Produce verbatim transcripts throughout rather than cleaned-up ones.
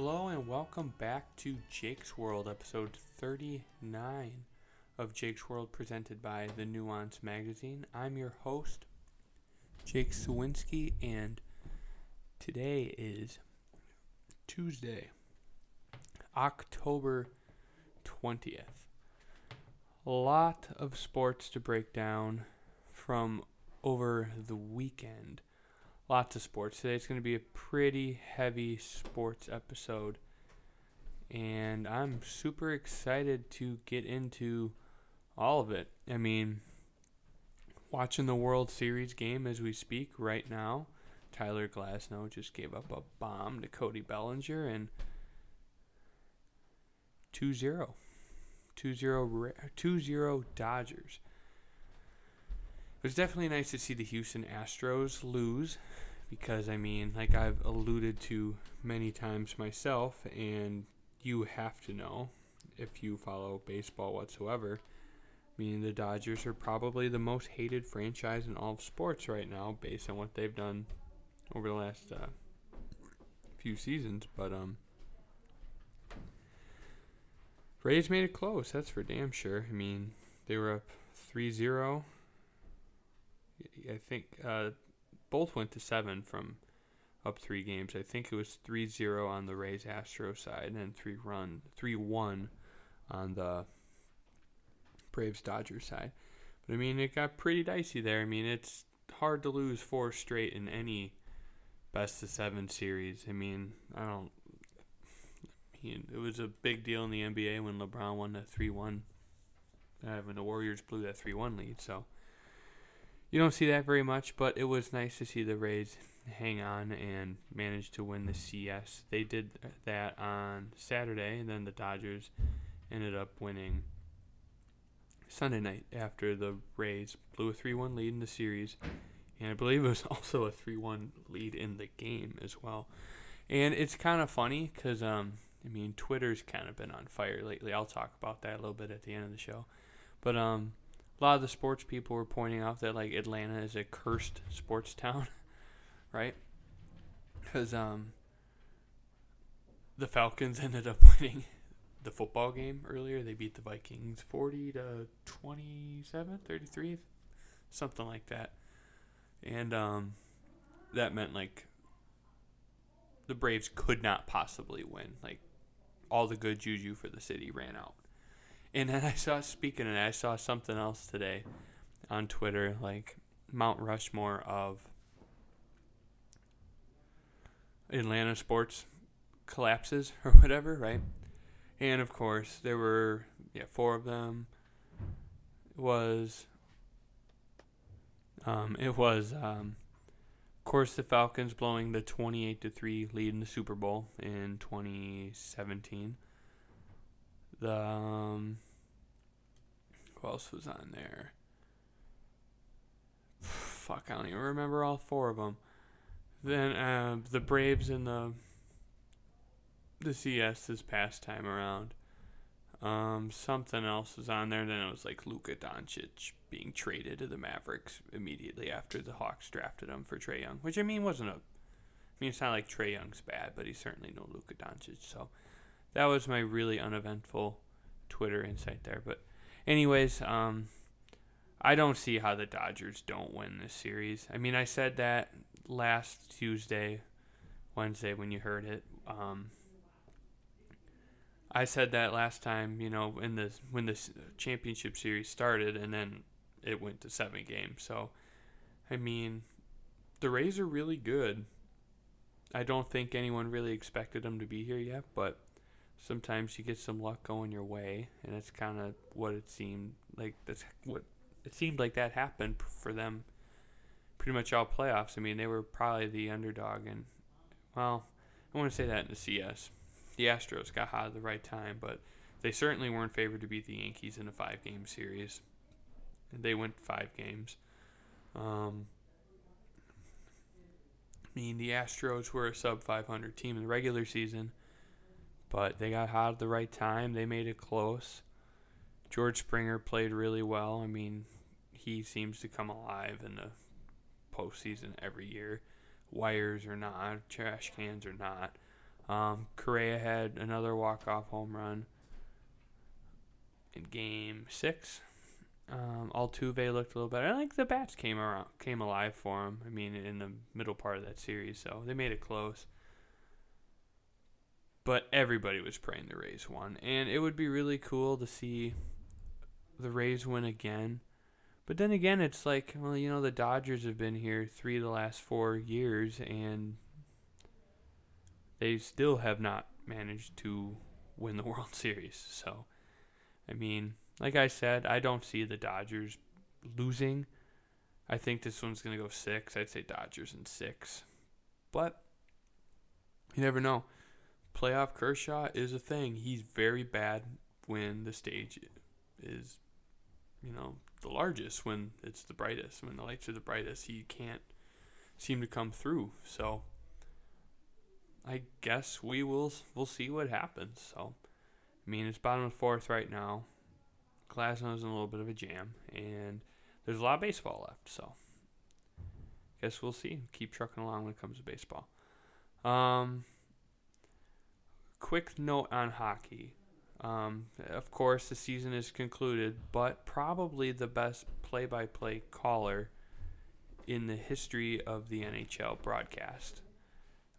Hello and welcome back to Jake's World, episode thirty-nine of Jake's World, presented by The Nuance Magazine. I'm your host, Jake Sawinski, and today is Tuesday, October twentieth. A lot of sports to break down from over the weekend. Lots of sports. Today it's going to be a pretty heavy sports episode, and I'm super excited to get into all of it. I mean, watching the World Series game as we speak right now, Tyler Glasnow just gave up a bomb to Cody Bellinger, and two zero. two zero Dodgers. It was definitely nice to see the Houston Astros lose because, I mean, like I've alluded to many times myself, and you have to know if you follow baseball whatsoever, I mean, the Dodgers are probably the most hated franchise in all of sports right now based on what they've done over the last uh, few seasons. But um, Rays made it close, that's for damn sure. I mean, they were up three zero. I think uh, both went to seven from up three games. I think it was three zero on the Rays Astros side and three run three one on the Braves Dodgers side. But I mean, it got pretty dicey there. I mean, it's hard to lose four straight in any best of seven series. I mean, I don't. I mean, it was a big deal in the N B A when LeBron won that three one. Uh, when the Warriors blew that three one lead, so. You don't see that very much, but it was nice to see the Rays hang on and manage to win the C S. They did that on Saturday, and then the Dodgers ended up winning Sunday night after the Rays blew a three one lead in the series. And I believe it was also a three one lead in the game as well. And it's kind of funny because, um, I mean, Twitter's kind of been on fire lately. I'll talk about that a little bit at the end of the show. But, um... a lot of the sports people were pointing out that, like, Atlanta is a cursed sports town, right? Because um, the Falcons ended up winning the football game earlier. They beat the Vikings forty to twenty-seven, thirty-three, something like that. And um, that meant, like, the Braves could not possibly win. Like, all the good juju for the city ran out. And then I saw, speaking of that, I saw something else today on Twitter, like Mount Rushmore of Atlanta sports collapses or whatever, right? And, of course, there were yeah four of them. It was, um, it was um, of course, the Falcons blowing the twenty-eight to three lead in the Super Bowl in twenty seventeen. The um, who else was on there? Fuck, I don't even remember all four of them. Then uh, the Braves and the the C S this past time around. Um, something else was on there. Then it was like Luka Doncic being traded to the Mavericks immediately after the Hawks drafted him for Trae Young, which I mean wasn't a. I mean, it's not like Trae Young's bad, but he's certainly no Luka Doncic, so. That was my really uneventful Twitter insight there. But anyways, um, I don't see how the Dodgers don't win this series. I mean, I said that last Tuesday, Wednesday when you heard it. Um, I said that last time, you know, in this, when this championship series started, and then it went to seven games. So, I mean, the Rays are really good. I don't think anyone really expected them to be here yet, but sometimes you get some luck going your way, and it's kind of what it seemed like. That's what it seemed like that happened for them pretty much all playoffs. I mean, they were probably the underdog, and, well, I want to say that in the C S. The Astros got hot at the right time, but they certainly weren't favored to beat the Yankees in a five-game series. They went five games. Um, I mean, the Astros were a sub five hundred team in the regular season, but they got hot at the right time. They made it close. George Springer played really well. I mean, he seems to come alive in the postseason every year, wires or not, trash cans or not. Um, Correa had another walk-off home run in game six. Um, Altuve looked a little better. I think the bats came around, came alive for him. I mean, in the middle part of that series, so they made it close. But everybody was praying the Rays won, and it would be really cool to see the Rays win again. But then again, it's like, well, you know, the Dodgers have been here three of the last four years, and they still have not managed to win the World Series. So, I mean, like I said, I don't see the Dodgers losing. I think this one's going to go six. I'd say Dodgers in six. But you never know. Playoff Kershaw is a thing. He's very bad when the stage is, you know, the largest, when it's the brightest. When the lights are the brightest, he can't seem to come through. So I guess we will we'll see what happens. So, I mean, it's bottom of the fourth right now. Glasnow's in a little bit of a jam, and there's a lot of baseball left. So I guess we'll see. Keep trucking along when it comes to baseball. Um... Quick note on hockey. Um, of course, the season is concluded, but probably the best play-by-play caller in the history of the N H L broadcast,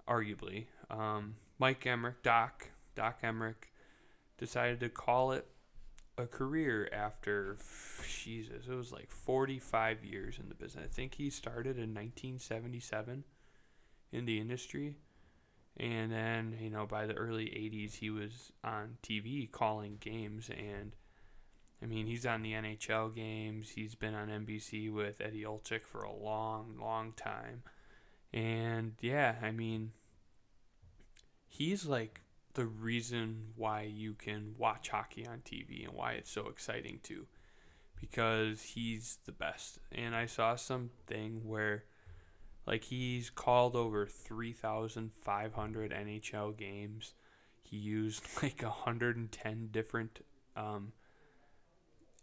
arguably. Um, Mike Emmerich, Doc, Doc Emmerich, decided to call it a career after, Jesus, it was like forty-five years in the business. I think he started in nineteen seventy-seven in the industry. And then, you know, by the early eighties, he was on T V calling games. And, I mean, he's on the N H L games. He's been on N B C with Eddie Olczyk for a long, long time. And, yeah, I mean, he's, like, the reason why you can watch hockey on T V and why it's so exciting, too. Because he's the best. And I saw something where, like, he's called over three thousand five hundred N H L games. He used, like, one hundred ten different um,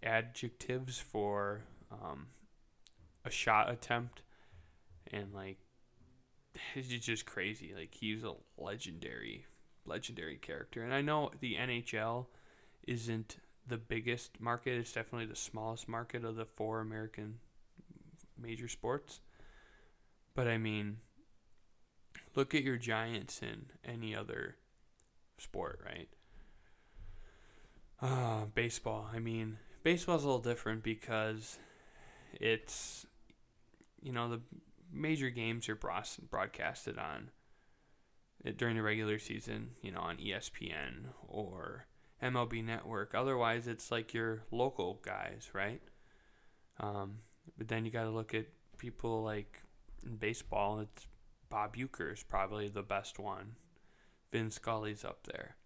adjectives for um, a shot attempt. And, like, it's just crazy. Like, he's a legendary, legendary character. And I know the N H L isn't the biggest market. It's definitely the smallest market of the four American major sports. But, I mean, look at your giants in any other sport, right? Uh, baseball. I mean, baseball's a little different because it's, you know, the major games are broadcasted on it during the regular season, you know, on E S P N or M L B Network. Otherwise, it's like your local guys, right? Um, but then you got to look at people like, in baseball, it's Bob Uecker is probably the best one. Vin Scully's up there.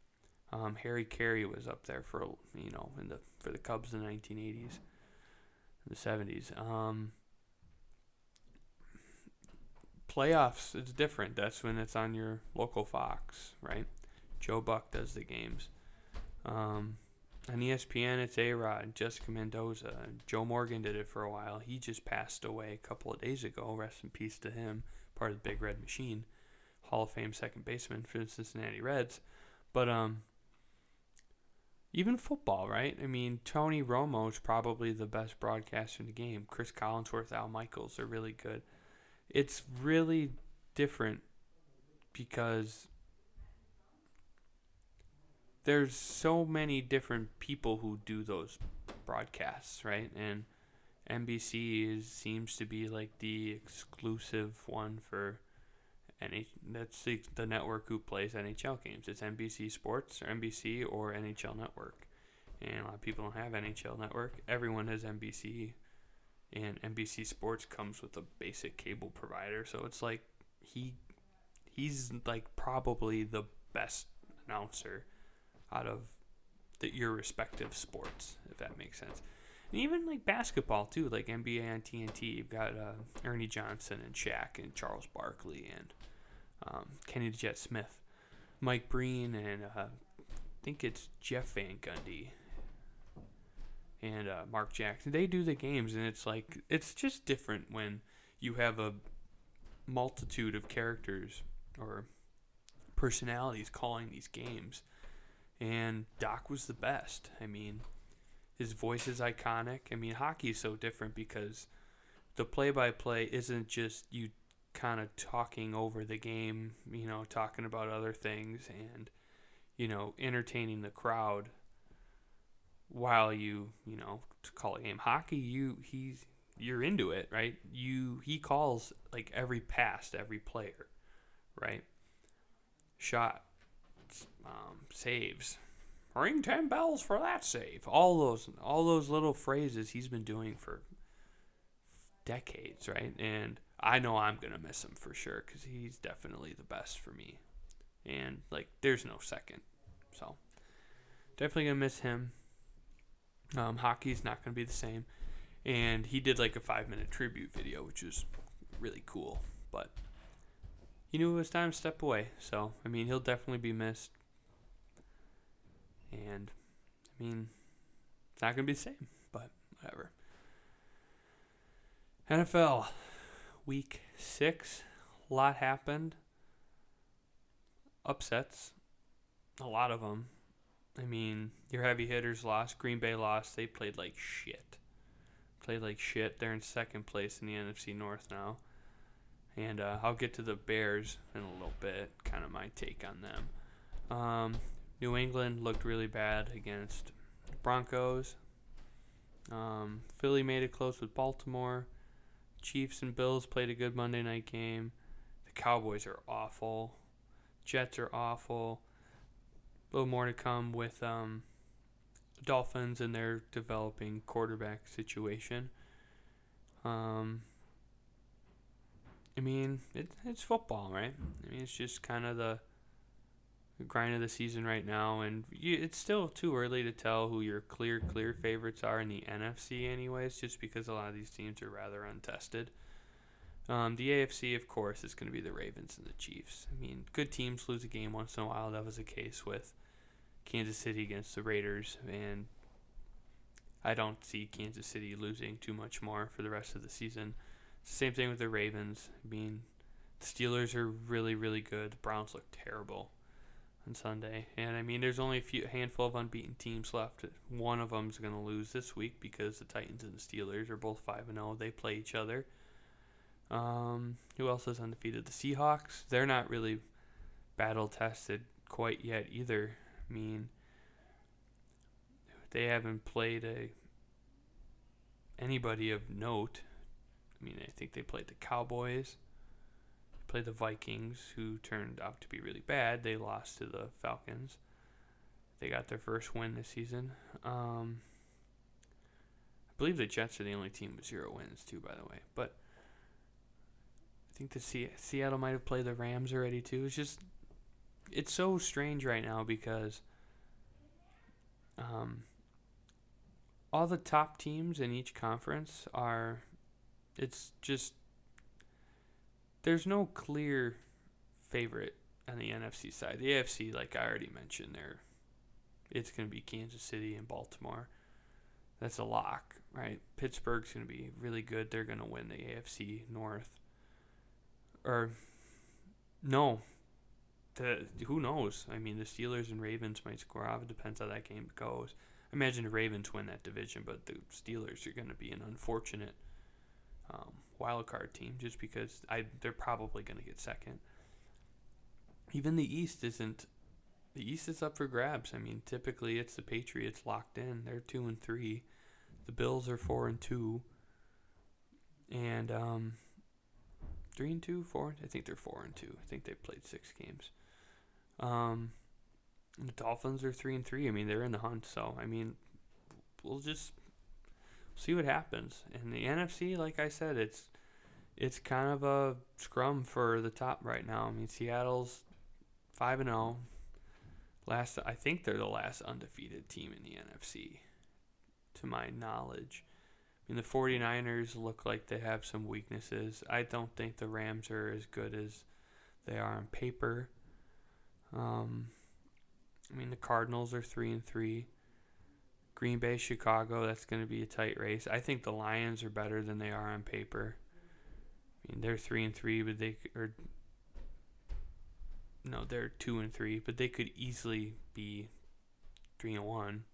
Um, Harry Carey was up there for you know in the for the Cubs in the nineteen eighties, the seventies. Um, playoffs, it's different. That's when it's on your local Fox, right? Joe Buck does the games. Um, on E S P N, it's A-Rod, Jessica Mendoza. Joe Morgan did it for a while. He just passed away a couple of days ago. Rest in peace to him. Part of the Big Red Machine. Hall of Fame second baseman for the Cincinnati Reds. But um, even football, right? I mean, Tony Romo is probably the best broadcaster in the game. Chris Collinsworth, Al Michaels are really good. It's really different because there's so many different people who do those broadcasts, right? And N B C is, seems to be like the exclusive one for N H L. That's the, the network who plays N H L games. It's N B C Sports or N B C or N H L Network. And a lot of people don't have N H L Network. Everyone has N B C. And N B C Sports comes with a basic cable provider. So it's like he he's like probably the best announcer out of the, your respective sports, if that makes sense. And even, like, basketball, too, like N B A on T N T. You've got uh, Ernie Johnson and Shaq and Charles Barkley and um, Kenny the Jet Smith, Mike Breen, and uh, I think it's Jeff Van Gundy and uh, Mark Jackson. They do the games, and it's, like, it's just different when you have a multitude of characters or personalities calling these games. And Doc was the best. I mean, his voice is iconic. I mean, hockey is so different because the play-by-play isn't just you kind of talking over the game, you know, talking about other things and, you know, entertaining the crowd while you, you know, to call a game. Hockey, you he's you're into it, right? You he calls like every pass to every player, right? Shot, um, saves, ring ten bells for that save. All those all those little phrases he's been doing for decades, right? And I know I'm going to miss him for sure because he's definitely the best for me. And, like, there's no second. So, definitely going to miss him. Um, hockey's not going to be the same. And he did, like, a five-minute tribute video, which is really cool. But he knew it was time to step away. So, I mean, he'll definitely be missed. And, I mean, it's not going to be the same. But, whatever. N F L. Week six, a lot happened. Upsets, a lot of them. I mean, your heavy hitters lost. Green Bay lost. They played like shit. Played like shit. They're in second place in the N F C North now. And uh, I'll get to the Bears in a little bit, kind of my take on them. Um, New England looked really bad against the Broncos. Um, Philly made it close with Baltimore. Chiefs and Bills played a good Monday night game. The Cowboys are awful. Jets are awful. A little more to come with um, the Dolphins and their developing quarterback situation. Um, I mean, it, it's football, right? I mean, it's just kind of the grind of the season right now, and you, it's still too early to tell who your clear, clear favorites are in the N F C anyways, just because a lot of these teams are rather untested. Um, the A F C, of course, is going to be the Ravens and the Chiefs. I mean, good teams lose a game once in a while. That was the case with Kansas City against the Raiders, and I don't see Kansas City losing too much more for the rest of the season. It's the same thing with the Ravens. I mean, the Steelers are really, really good. The Browns look terrible on Sunday. And, I mean, there's only a few handful of unbeaten teams left. One of them's going to lose this week because the Titans and the Steelers are both five and oh. They play each other. Um, who else is undefeated? The Seahawks. They're not really battle-tested quite yet either. I mean, they haven't played a anybody of note. I mean, I think they played the Cowboys. Played the Vikings, who turned out to be really bad. They lost to the Falcons. They got their first win this season. Um, I believe the Jets are the only team with zero wins, too, by the way. But I think the C- Seattle might have played the Rams already, too. It's just, it's so strange right now because um, all the top teams in each conference are, it's just, there's no clear favorite on the N F C side. The A F C, like I already mentioned, there, it's going to be Kansas City and Baltimore. That's a lock, right? Pittsburgh's going to be really good. They're going to win the A F C North. Or, no. The, who knows? I mean, the Steelers and Ravens might score off. It depends how that game goes. I imagine the Ravens win that division, but the Steelers are going to be an unfortunate Um, wild card team just because I they're probably going to get second. Even the East isn't. The East is up for grabs. I mean, typically it's the Patriots locked in. They're two and three. The Bills are four and two. And um, three and two, four. I think they're four and two. I think they played six games. Um, and the Dolphins are three and three. I mean, they're in the hunt. So I mean, we'll just see what happens. And the N F C, like I said, it's it's kind of a scrum for the top right now. I mean, Seattle's five and zero. Last, I think they're the last undefeated team in the N F C, to my knowledge. I mean, the forty-niners look like they have some weaknesses. I don't think the Rams are as good as they are on paper. Um, I mean, the Cardinals are three and three. Green Bay, Chicago, that's going to be a tight race. I think the Lions are better than they are on paper. I mean, they're three and three, but they are no, they're two and three, but they could easily be three and one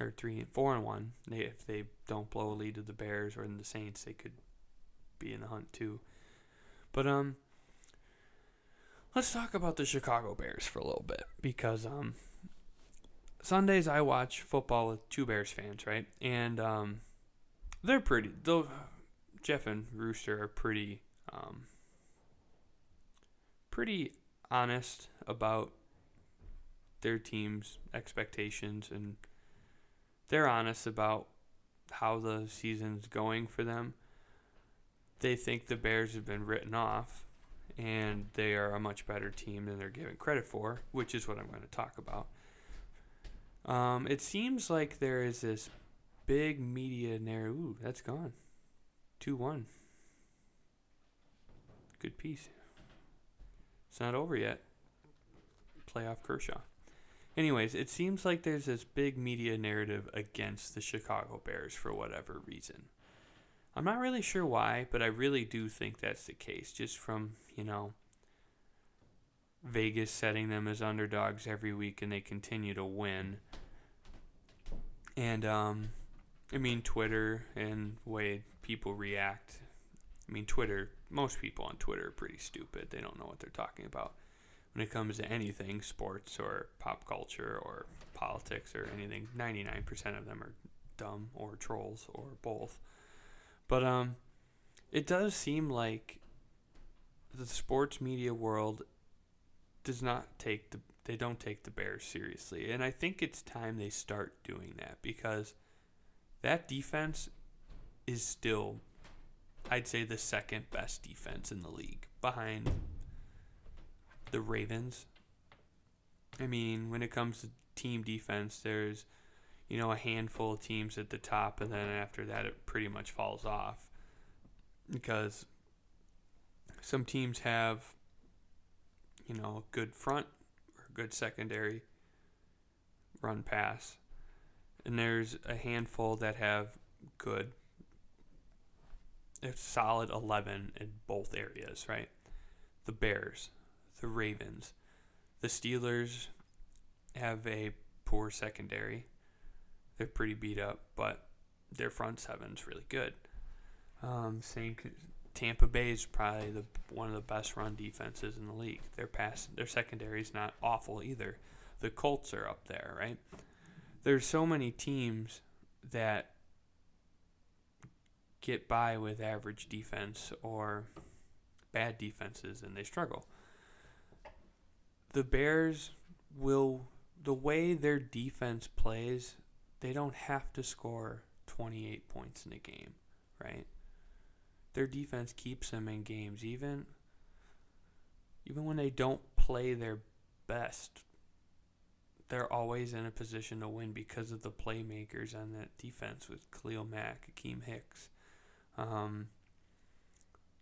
or three and four and one. They, if they don't blow a lead to the Bears or in the Saints, they could be in the hunt too. But um, let's talk about the Chicago Bears for a little bit because um, Sundays I watch football with two Bears fans, right? And um, they're pretty. Though Jeff and Rooster are pretty. Um, pretty honest about their team's expectations, and they're honest about how the season's going for them. They think the Bears have been written off, and they are a much better team than they're given credit for, which is what I'm going to talk about. Um, it seems like there is this big media narrative. Ooh, that's gone. two one. Good piece. It's not over yet. Playoff Kershaw. Anyways, it seems like there's this big media narrative against the Chicago Bears for whatever reason. I'm not really sure why, but I really do think that's the case. Just from, you know, Vegas setting them as underdogs every week and they continue to win. And, um, I mean, Twitter and the way people react. I mean, Twitter... Most people on Twitter are pretty stupid. They don't know what they're talking about when it comes to anything, sports or pop culture or politics or anything. ninety-nine percent of them are dumb or trolls or both. But um, it does seem like the sports media world does not take the they don't take the Bears seriously, and I think it's time they start doing that because that defense is still. I'd say the second best defense in the league behind the Ravens. I mean, when it comes to team defense, there's, you know, a handful of teams at the top, and then after that it pretty much falls off because some teams have, you know, a good front or a good secondary run pass, and there's a handful that have good It's solid eleven in both areas, right? The Bears, the Ravens, the Steelers have a poor secondary. They're pretty beat up, but their front seven's really good. Um, same. Tampa Bay is probably the one of the best run defenses in the league. Their pass, their secondary's not awful either. The Colts are up there, right? There's so many teams that get by with average defense or bad defenses, and they struggle. The Bears will, the way their defense plays, they don't have to score twenty-eight points in a game, right? Their defense keeps them in games, even, even when they don't play their best. They're always in a position to win because of the playmakers on that defense with Khalil Mack, Akeem Hicks. Um,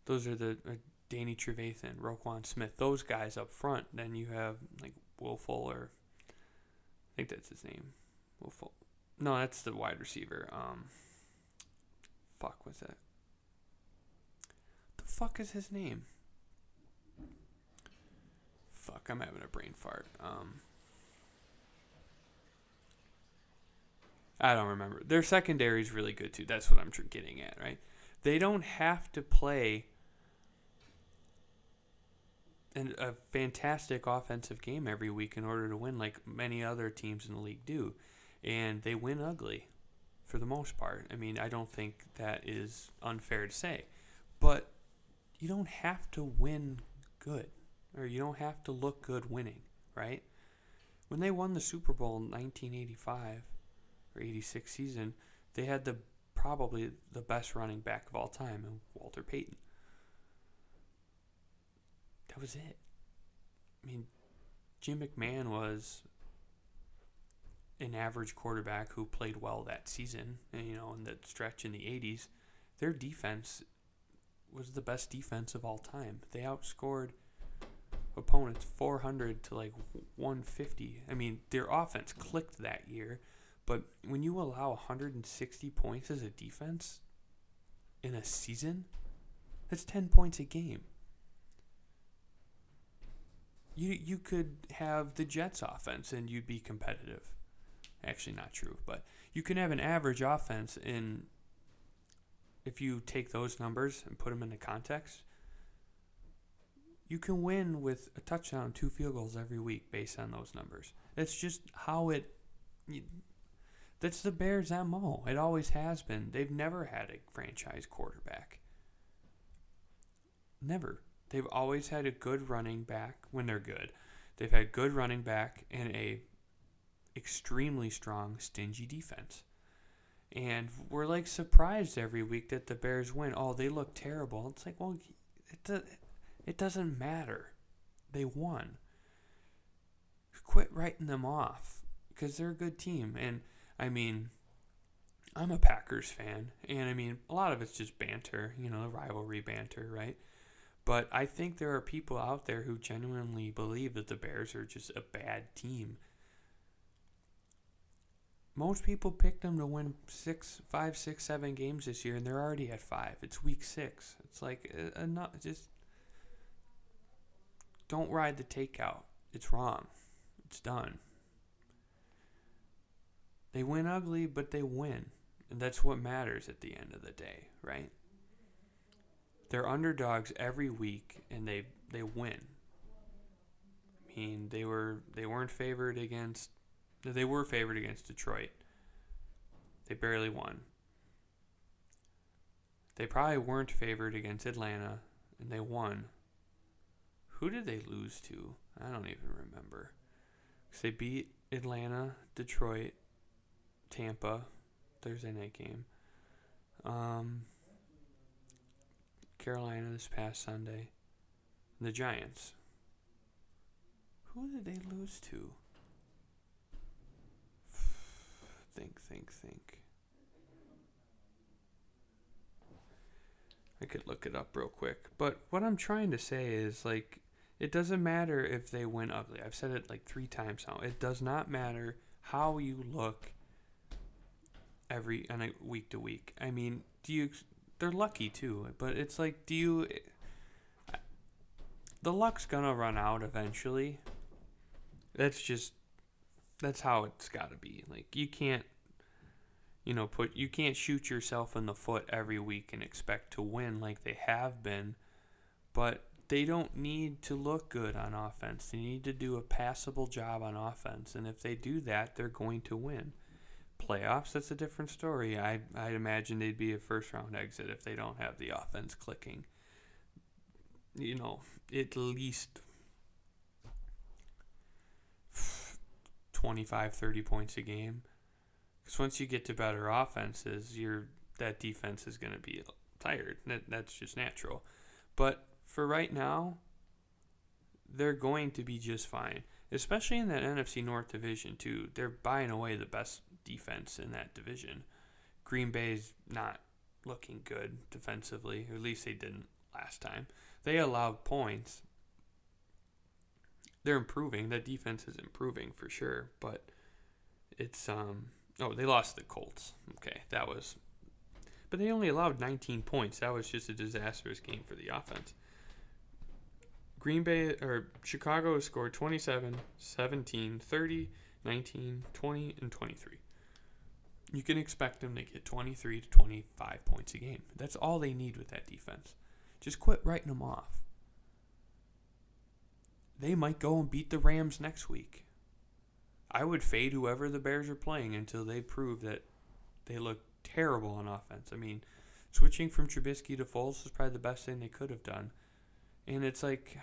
those are the uh, Danny Trevathan, Roquan Smith, those guys up front. Then you have like Will Fuller. I think that's his name. Will Fuller. No, that's the wide receiver. Um, fuck, what's that? The fuck is his name? Fuck, I'm having a brain fart. Um, I don't remember. Their secondary is really good too. That's what I'm tr- getting at, right? They don't have to play an, a fantastic offensive game every week in order to win like many other teams in the league do. And they win ugly for the most part. I mean, I don't think that is unfair to say. But you don't have to win good, or you don't have to look good winning, right? When they won the Super Bowl in nineteen eighty-five or eighty-six season, they had the probably the best running back of all time in Walter Payton. That was it. I mean, Jim McMahon was an average quarterback who played well that season, and, you know, in that stretch in the eighties. Their defense was the best defense of all time. They outscored opponents four hundred to like one fifty. I mean, their offense clicked that year. But when you allow one hundred sixty points as a defense in a season, that's ten points a game. you you could have the Jets offense and you'd be competitive. Actually, not true, but you can have an average offense in if you take those numbers and put them into context. You can win with a touchdown, two field goals every week based on those numbers. That's just how it – that's the Bears' M O. It always has been. They've never had a franchise quarterback. Never. They've always had a good running back when they're good. They've had good running back and a extremely strong, stingy defense. And we're, like, surprised every week that the Bears win. Oh, they look terrible. It's like, well, it doesn't – it doesn't matter. They won. Quit writing them off because they're a good team. And, I mean, I'm a Packers fan. And, I mean, a lot of it's just banter, you know, rivalry banter, right? But I think there are people out there who genuinely believe that the Bears are just a bad team. Most people picked them to win six, five, six, seven games this year, and they're already at five. It's week six. It's like, uh, not just... Don't ride the takeout. It's wrong. It's done. They win ugly, but they win. And that's what matters at the end of the day, right? They're underdogs every week, and they, they win. I mean, they were they weren't favored against... They were favored against Detroit. They barely won. They probably weren't favored against Atlanta, and they won. Who did they lose to? I don't even remember. Because they beat Atlanta, Detroit, Tampa, Thursday night game. Um, Carolina this past Sunday. The Giants. Who did they lose to? Think, think, think. I could look it up real quick. But what I'm trying to say is, like, it doesn't matter if they win ugly. I've said it like three times now. It does not matter how you look every and like, week to week. I mean, do you? They're lucky too, but it's like, do you? The luck's gonna run out eventually. That's just that's how it's gotta be. Like you can't, you know, put you can't shoot yourself in the foot every week and expect to win like they have been, but. They don't need to look good on offense. They need to do a passable job on offense. And if they do that, they're going to win. Playoffs, that's a different story. I, I'd imagine they'd be a first-round exit if they don't have the offense clicking. You know, at least twenty-five, thirty points a game. Because once you get to better offenses, you're, that defense is going to be tired. That, that's just natural. But... For right now, they're going to be just fine, especially in that N F C North division, too. They're buying away the best defense in that division. Green Bay's not looking good defensively, or at least they didn't last time. They allowed points. They're improving. That defense is improving for sure, but it's... um oh, they lost the Colts. Okay, that was... But they only allowed nineteen points. That was just a disastrous game for the offense. Green Bay or Chicago scored twenty-seven, seventeen, thirty, nineteen, twenty, and twenty-three. You can expect them to get twenty-three to twenty-five points a game. That's all they need with that defense. Just quit writing them off. They might go and beat the Rams next week. I would fade whoever the Bears are playing until they prove that they look terrible on offense. I mean, switching from Trubisky to Foles is probably the best thing they could have done. And it's like,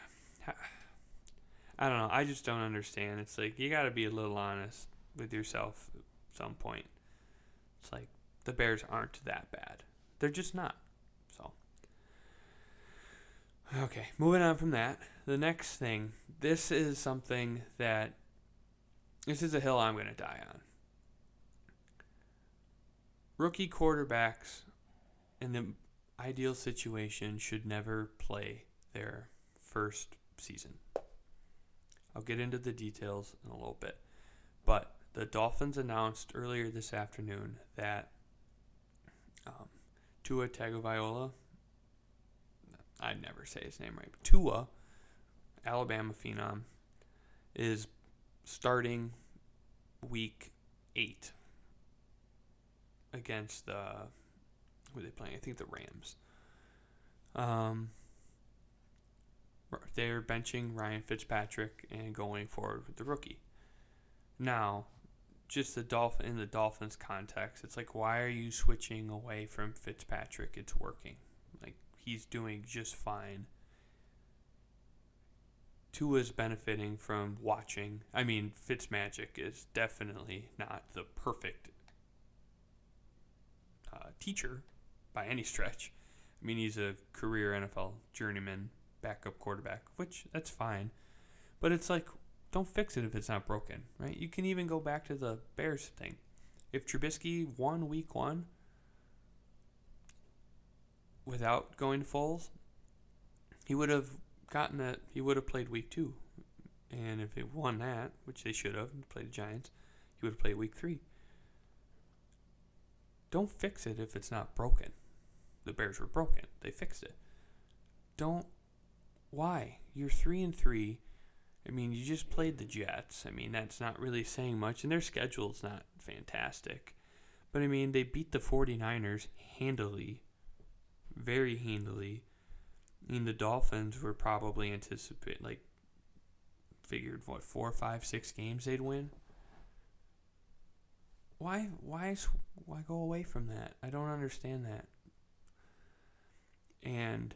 I don't know. I just don't understand. It's like you got to be a little honest with yourself at some point. It's like the Bears aren't that bad. They're just not. So, okay, moving on from that. The next thing, this is something that, this is a hill I'm going to die on. Rookie quarterbacks in the ideal situation should never play their first season. I'll get into the details in a little bit. But the Dolphins announced earlier this afternoon that um, Tua Tagovailoa, I'd never say his name right, but Tua, Alabama phenom, is starting week eight against the, who are they playing? I think the Rams. Um, they're benching Ryan Fitzpatrick and going forward with the rookie. Now, just the Dolphin in the Dolphins context, it's like, why are you switching away from Fitzpatrick? It's working. Like, he's doing just fine. Tua's benefiting from watching. I mean, Fitzmagic is definitely not the perfect uh, teacher by any stretch. I mean, he's a career N F L journeyman backup quarterback, which that's fine. But it's like, don't fix it if it's not broken, right? You can even go back to the Bears thing. If Trubisky won week one without going to Foles, he would have gotten that, he would have played week two. And if they won that, which they should have, played the Giants, he would have played week three. Don't fix it if it's not broken. The Bears were broken. They fixed it. Don't. Why? You're three and three. I mean, you just played the Jets. I mean, that's not really saying much. And their schedule's not fantastic. But, I mean, they beat the 49ers handily. Very handily. I mean, the Dolphins were probably anticipating, like, figured, what, four, five, six games they'd win? Why, why, why go away from that? I don't understand that. And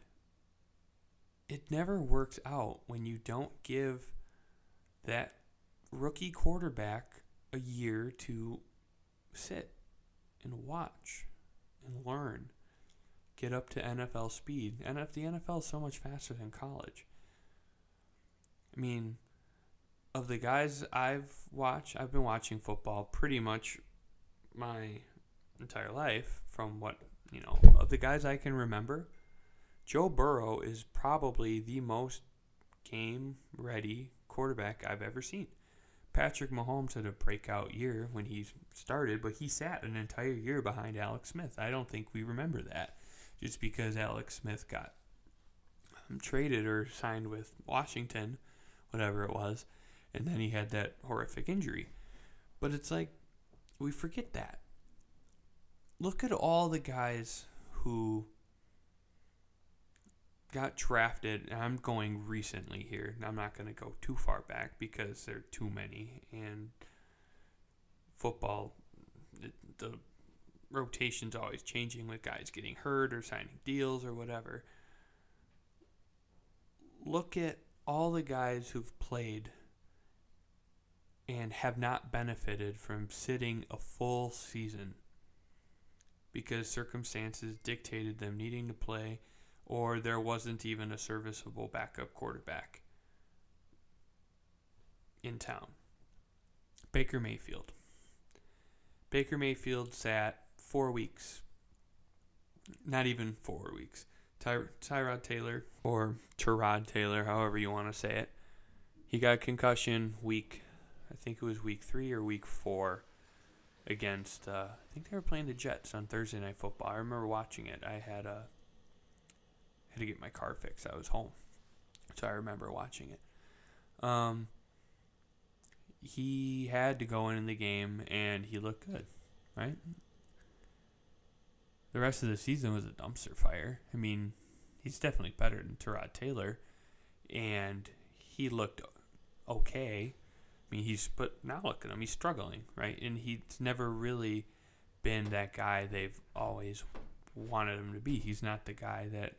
it never works out when you don't give that rookie quarterback a year to sit and watch and learn. Get up to N F L speed. And if the N F L is so much faster than college. I mean, of the guys I've watched, I've been watching football pretty much my entire life from what, you know, of the guys I can remember, Joe Burrow is probably the most game-ready quarterback I've ever seen. Patrick Mahomes had a breakout year when he started, but he sat an entire year behind Alex Smith. I don't think we remember that just because Alex Smith got um, traded or signed with Washington, whatever it was, and then he had that horrific injury. But it's like we forget that. Look at all the guys who got drafted, and I'm going recently here, and I'm not going to go too far back because there are too many, and football, the, the rotation's always changing with guys getting hurt or signing deals or whatever. Look at all the guys who've played and have not benefited from sitting a full season because circumstances dictated them needing to play, or there wasn't even a serviceable backup quarterback in town. Baker Mayfield. Baker Mayfield sat four weeks. Not even four weeks. Ty- Tyrod Taylor, or Tyrod Taylor, however you want to say it. He got concussion week, I think it was week three or week four against, uh, I think they were playing the Jets on Thursday Night Football. I remember watching it. I had a had to get my car fixed. I was home. So I remember watching it. Um, he had to go in the game, and he looked good, right? The rest of the season was a dumpster fire. I mean, he's definitely better than Tyrod Taylor, and he looked okay. I mean, he's, but now look at him. He's struggling, right? And he's never really been that guy they've always wanted him to be. He's not the guy that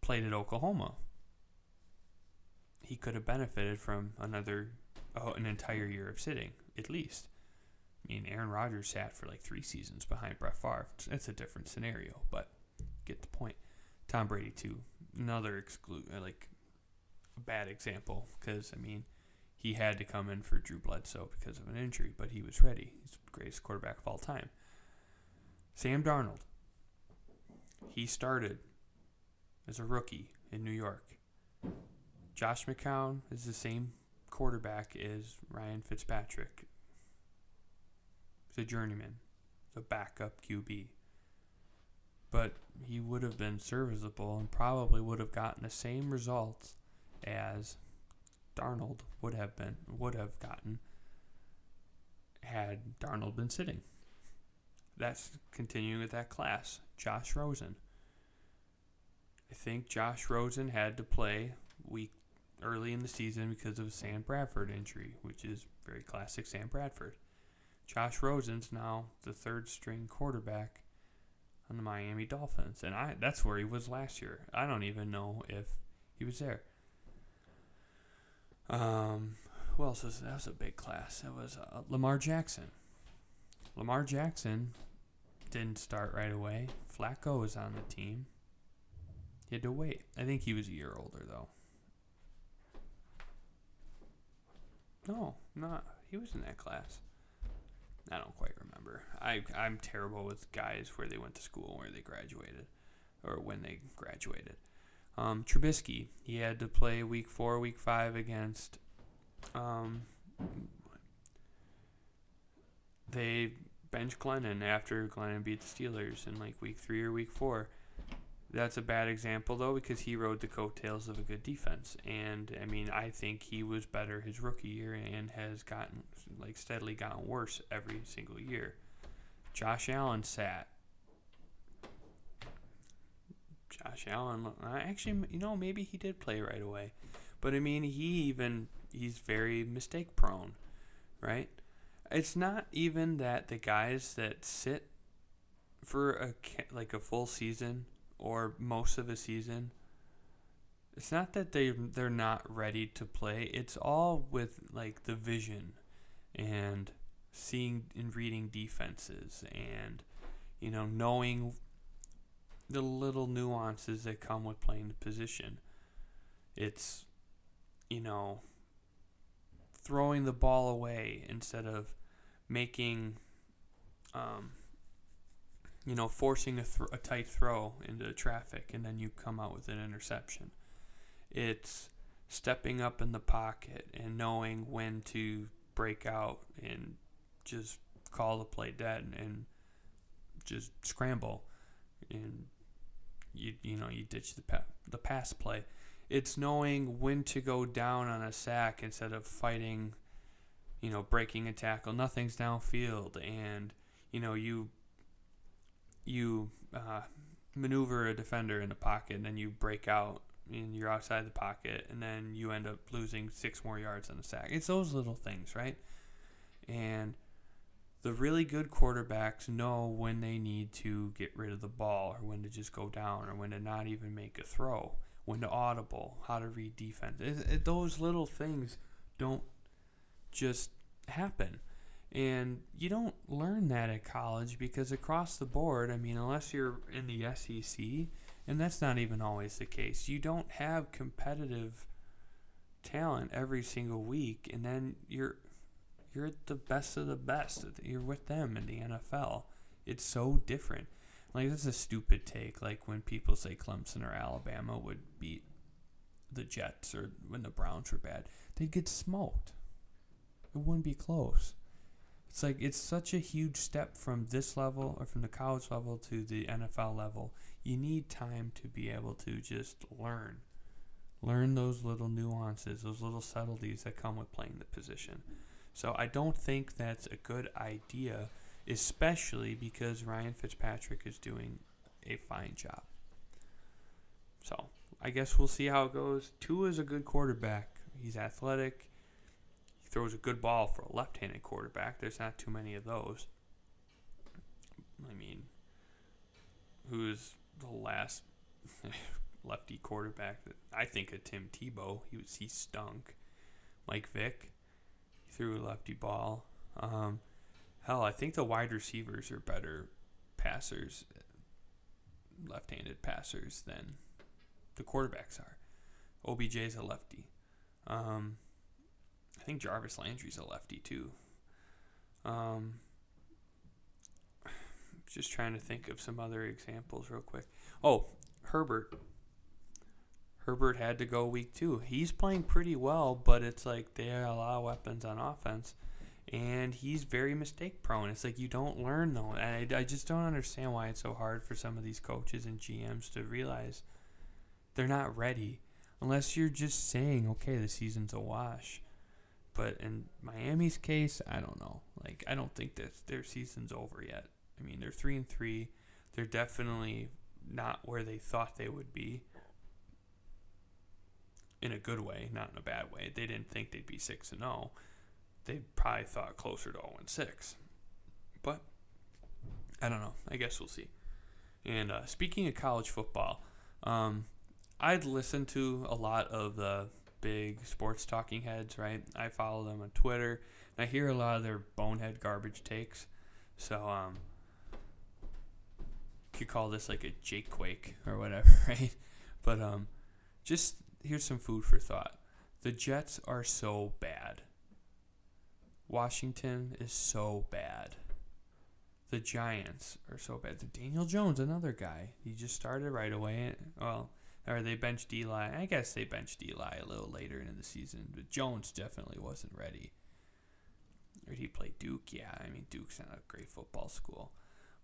played at Oklahoma. He could have benefited from another, oh, an entire year of sitting, at least. I mean, Aaron Rodgers sat for like three seasons behind Brett Favre. That's a different scenario, but get the point. Tom Brady, too. Another exclude, like, bad example, because, I mean, he had to come in for Drew Bledsoe because of an injury, but he was ready. He's the greatest quarterback of all time. Sam Darnold. He started as a rookie in New York. Josh McCown is the same quarterback as Ryan Fitzpatrick. He's a journeyman, a backup Q B. But he would have been serviceable and probably would have gotten the same results as Darnold would have been would have gotten had Darnold been sitting. That's continuing with that class. Josh Rosen. I think Josh Rosen had to play week early in the season because of Sam Bradford injury, which is very classic Sam Bradford. Josh Rosen's now the third string quarterback on the Miami Dolphins, and I that's where he was last year. I don't even know if he was there. Um, who else was that? Was a big class. It was uh, Lamar Jackson. Lamar Jackson didn't start right away. Flacco was on the team. He had to wait. I think he was a year older though. No, not he was in that class. I don't quite remember. I I'm terrible with guys where they went to school, where they graduated, or when they graduated. Um, Trubisky, he had to play week four, week five against. Um, they benched Glennon after Glennon beat the Steelers in like week three or week four. That's a bad example though, because he rode the coattails of a good defense, and I mean I think he was better his rookie year and has gotten like steadily gotten worse every single year. Josh Allen sat. Josh Allen, actually, you know, maybe he did play right away, but I mean he even he's very mistake prone, right? It's not even that the guys that sit for a like a full season. Or most of the season, it's not that they they're not ready to play. It's all with like the vision, and seeing and reading defenses, and you know knowing the little nuances that come with playing the position. It's you know throwing the ball away instead of making. Um, You know, forcing a, th- a tight throw into traffic, and then you come out with an interception. It's stepping up in the pocket and knowing when to break out and just call the play dead and, and just scramble. And, you you know, you ditch the, pa- the pass play. It's knowing when to go down on a sack instead of fighting, you know, breaking a tackle. Nothing's downfield, and, you know, you... you uh, maneuver a defender in the pocket, and then you break out, and you're outside the pocket, and then you end up losing six more yards on the sack. It's those little things, right? And the really good quarterbacks know when they need to get rid of the ball, or when to just go down, or when to not even make a throw, when to audible, how to read defense. It, it, those little things don't just happen. And you don't learn that at college because across the board, I mean, unless you're in the S E C, and that's not even always the case, you don't have competitive talent every single week, and then you're you're at the best of the best. You're with them in the N F L. It's so different. Like, that's a stupid take, like when people say Clemson or Alabama would beat the Jets or when the Browns were bad. They'd get smoked. It wouldn't be close. It's like it's such a huge step from this level or from the college level to the N F L level. You need time to be able to just learn. Learn those little nuances, those little subtleties that come with playing the position. So I don't think that's a good idea, especially because Ryan Fitzpatrick is doing a fine job. So I guess we'll see how it goes. Tua is a good quarterback. He's athletic. Throws a good ball for a left-handed quarterback. There's not too many of those. I mean, who's the last lefty quarterback? That, I think of Tim Tebow. He was he stunk. Mike Vick, he threw a lefty ball. Um, hell, I think the wide receivers are better passers, left-handed passers, than the quarterbacks are. O B J's a lefty. Um... I think Jarvis Landry's a lefty too. Um, just trying to think of some other examples real quick. Oh, Herbert. Herbert had to go week two. He's playing pretty well, but it's like they have a lot of weapons on offense, and he's very mistake prone. It's like you don't learn though, and I, I just don't understand why it's so hard for some of these coaches and G Ms to realize they're not ready. Unless you're just saying, okay, the season's a wash. But in Miami's case, I don't know. Like, I don't think that their season's over yet. I mean, they're three and three. They're definitely not where they thought they would be. In a good way, not in a bad way. They didn't think they'd be six and zero. They probably thought closer to zero and six. But I don't know. I guess we'll see. And uh, speaking of college football, um, I'd listened to a lot of the big sports talking heads, right? I follow them on Twitter, and I hear a lot of their bonehead garbage takes. So, um, you call this like a Jake Quake or whatever, right? But um, just here's some food for thought. The Jets are so bad. Washington is so bad. The Giants are so bad. The Daniel Jones, another guy. He just started right away. Well, or they benched Eli. I guess they benched Eli a little later into the season. But Jones definitely wasn't ready. Or did he play Duke? Yeah, I mean, Duke's not a great football school.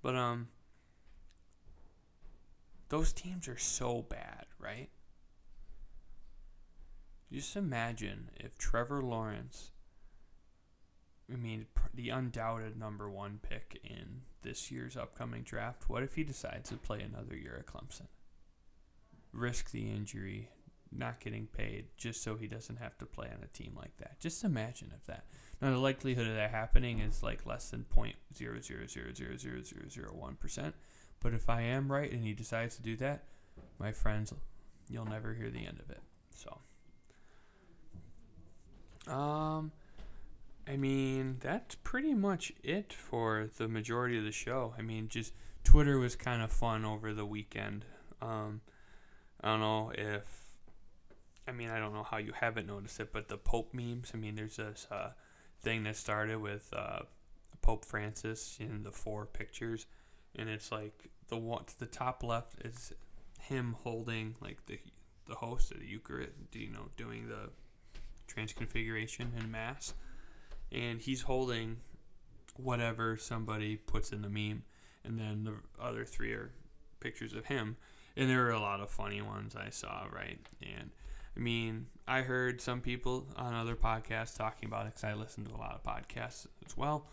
But um, those teams are so bad, right? Just imagine if Trevor Lawrence... I mean, the undoubted number one pick in this year's upcoming draft. What if he decides to play another year at Clemson? Risk the injury, not getting paid, just so he doesn't have to play on a team like that. Just imagine if that. Now, the likelihood of that happening is like less than zero point zero zero zero zero zero zero zero one percent. But if I am right and he decides to do that, my friends, you'll never hear the end of it. So, um... I mean, that's pretty much it for the majority of the show. I mean, just Twitter was kind of fun over the weekend. Um, I don't know if, I mean, I don't know how you haven't noticed it, but the Pope memes, I mean, there's this uh, thing that started with uh, Pope Francis in the four pictures, and it's like the one to the top left is him holding like the the host of the Eucharist, you know, doing the Transfiguration in Mass. And he's holding whatever somebody puts in the meme. And then the other three are pictures of him. And there are a lot of funny ones I saw, right? And, I mean, I heard some people on other podcasts talking about it because I listen to a lot of podcasts as well.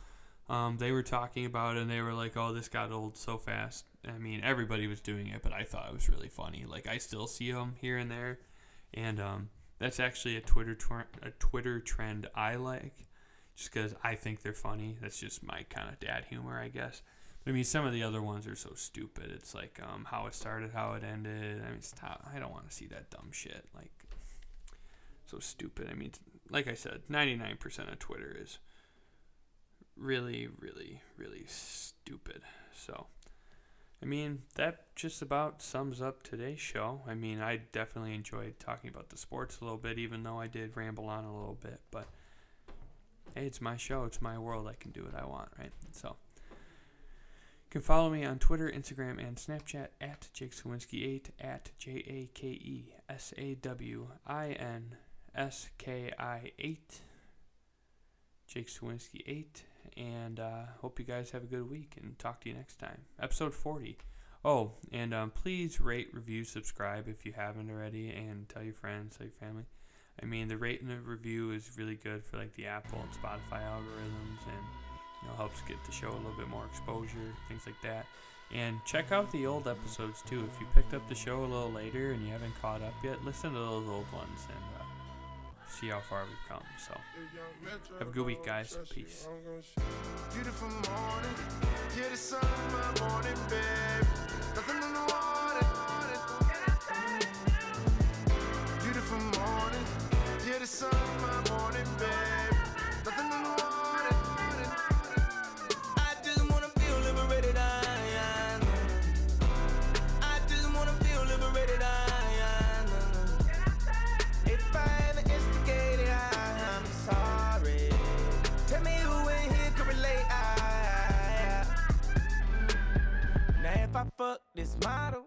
Um, they were talking about it, and they were like, oh, this got old so fast. I mean, everybody was doing it, but I thought it was really funny. Like, I still see them here and there. And um, that's actually a Twitter tw- a Twitter trend I like. Just because I think they're funny. That's just my kind of dad humor, I guess. But, I mean, some of the other ones are so stupid. It's like um, how it started, how it ended. I mean, stop. I don't want to see that dumb shit. Like, so stupid. I mean, like I said, ninety-nine percent of Twitter is really, really, really stupid. So, I mean, that just about sums up today's show. I mean, I definitely enjoyed talking about the sports a little bit, even though I did ramble on a little bit. But... hey, it's my show. It's my world. I can do what I want, right? So, you can follow me on Twitter, Instagram, and Snapchat at Jake Sawinski eight, at J A K E S A W I N S K I eight, Jake Sawinski eight, and uh, hope you guys have a good week, and talk to you next time. Episode forty. Oh, and um, please rate, review, subscribe if you haven't already, and tell your friends, tell your family. I mean, the rate and the review is really good for, like, the Apple and Spotify algorithms, and, you know, helps get the show a little bit more exposure, things like that. And check out the old episodes, too. If you picked up the show a little later and you haven't caught up yet, listen to those old ones and uh, see how far we've come. So, have a good week, guys. Peace. Beautiful morning. Hear the sun in my morning, babe. Nothing in the water. Beautiful morning. Hear the sun in my morning, babe. Nothing in the water. I just wanna feel liberated, I, I, I just wanna feel liberated, I, I, if I ever instigated, I, I'm sorry. Tell me who in here can relate, I, I, now if I fuck this model,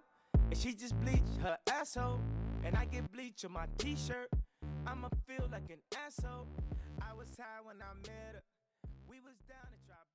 and she just bleach her asshole, and I get bleach on my t-shirt, I'ma feel like an asshole. I was high when I met her. We was down to drop.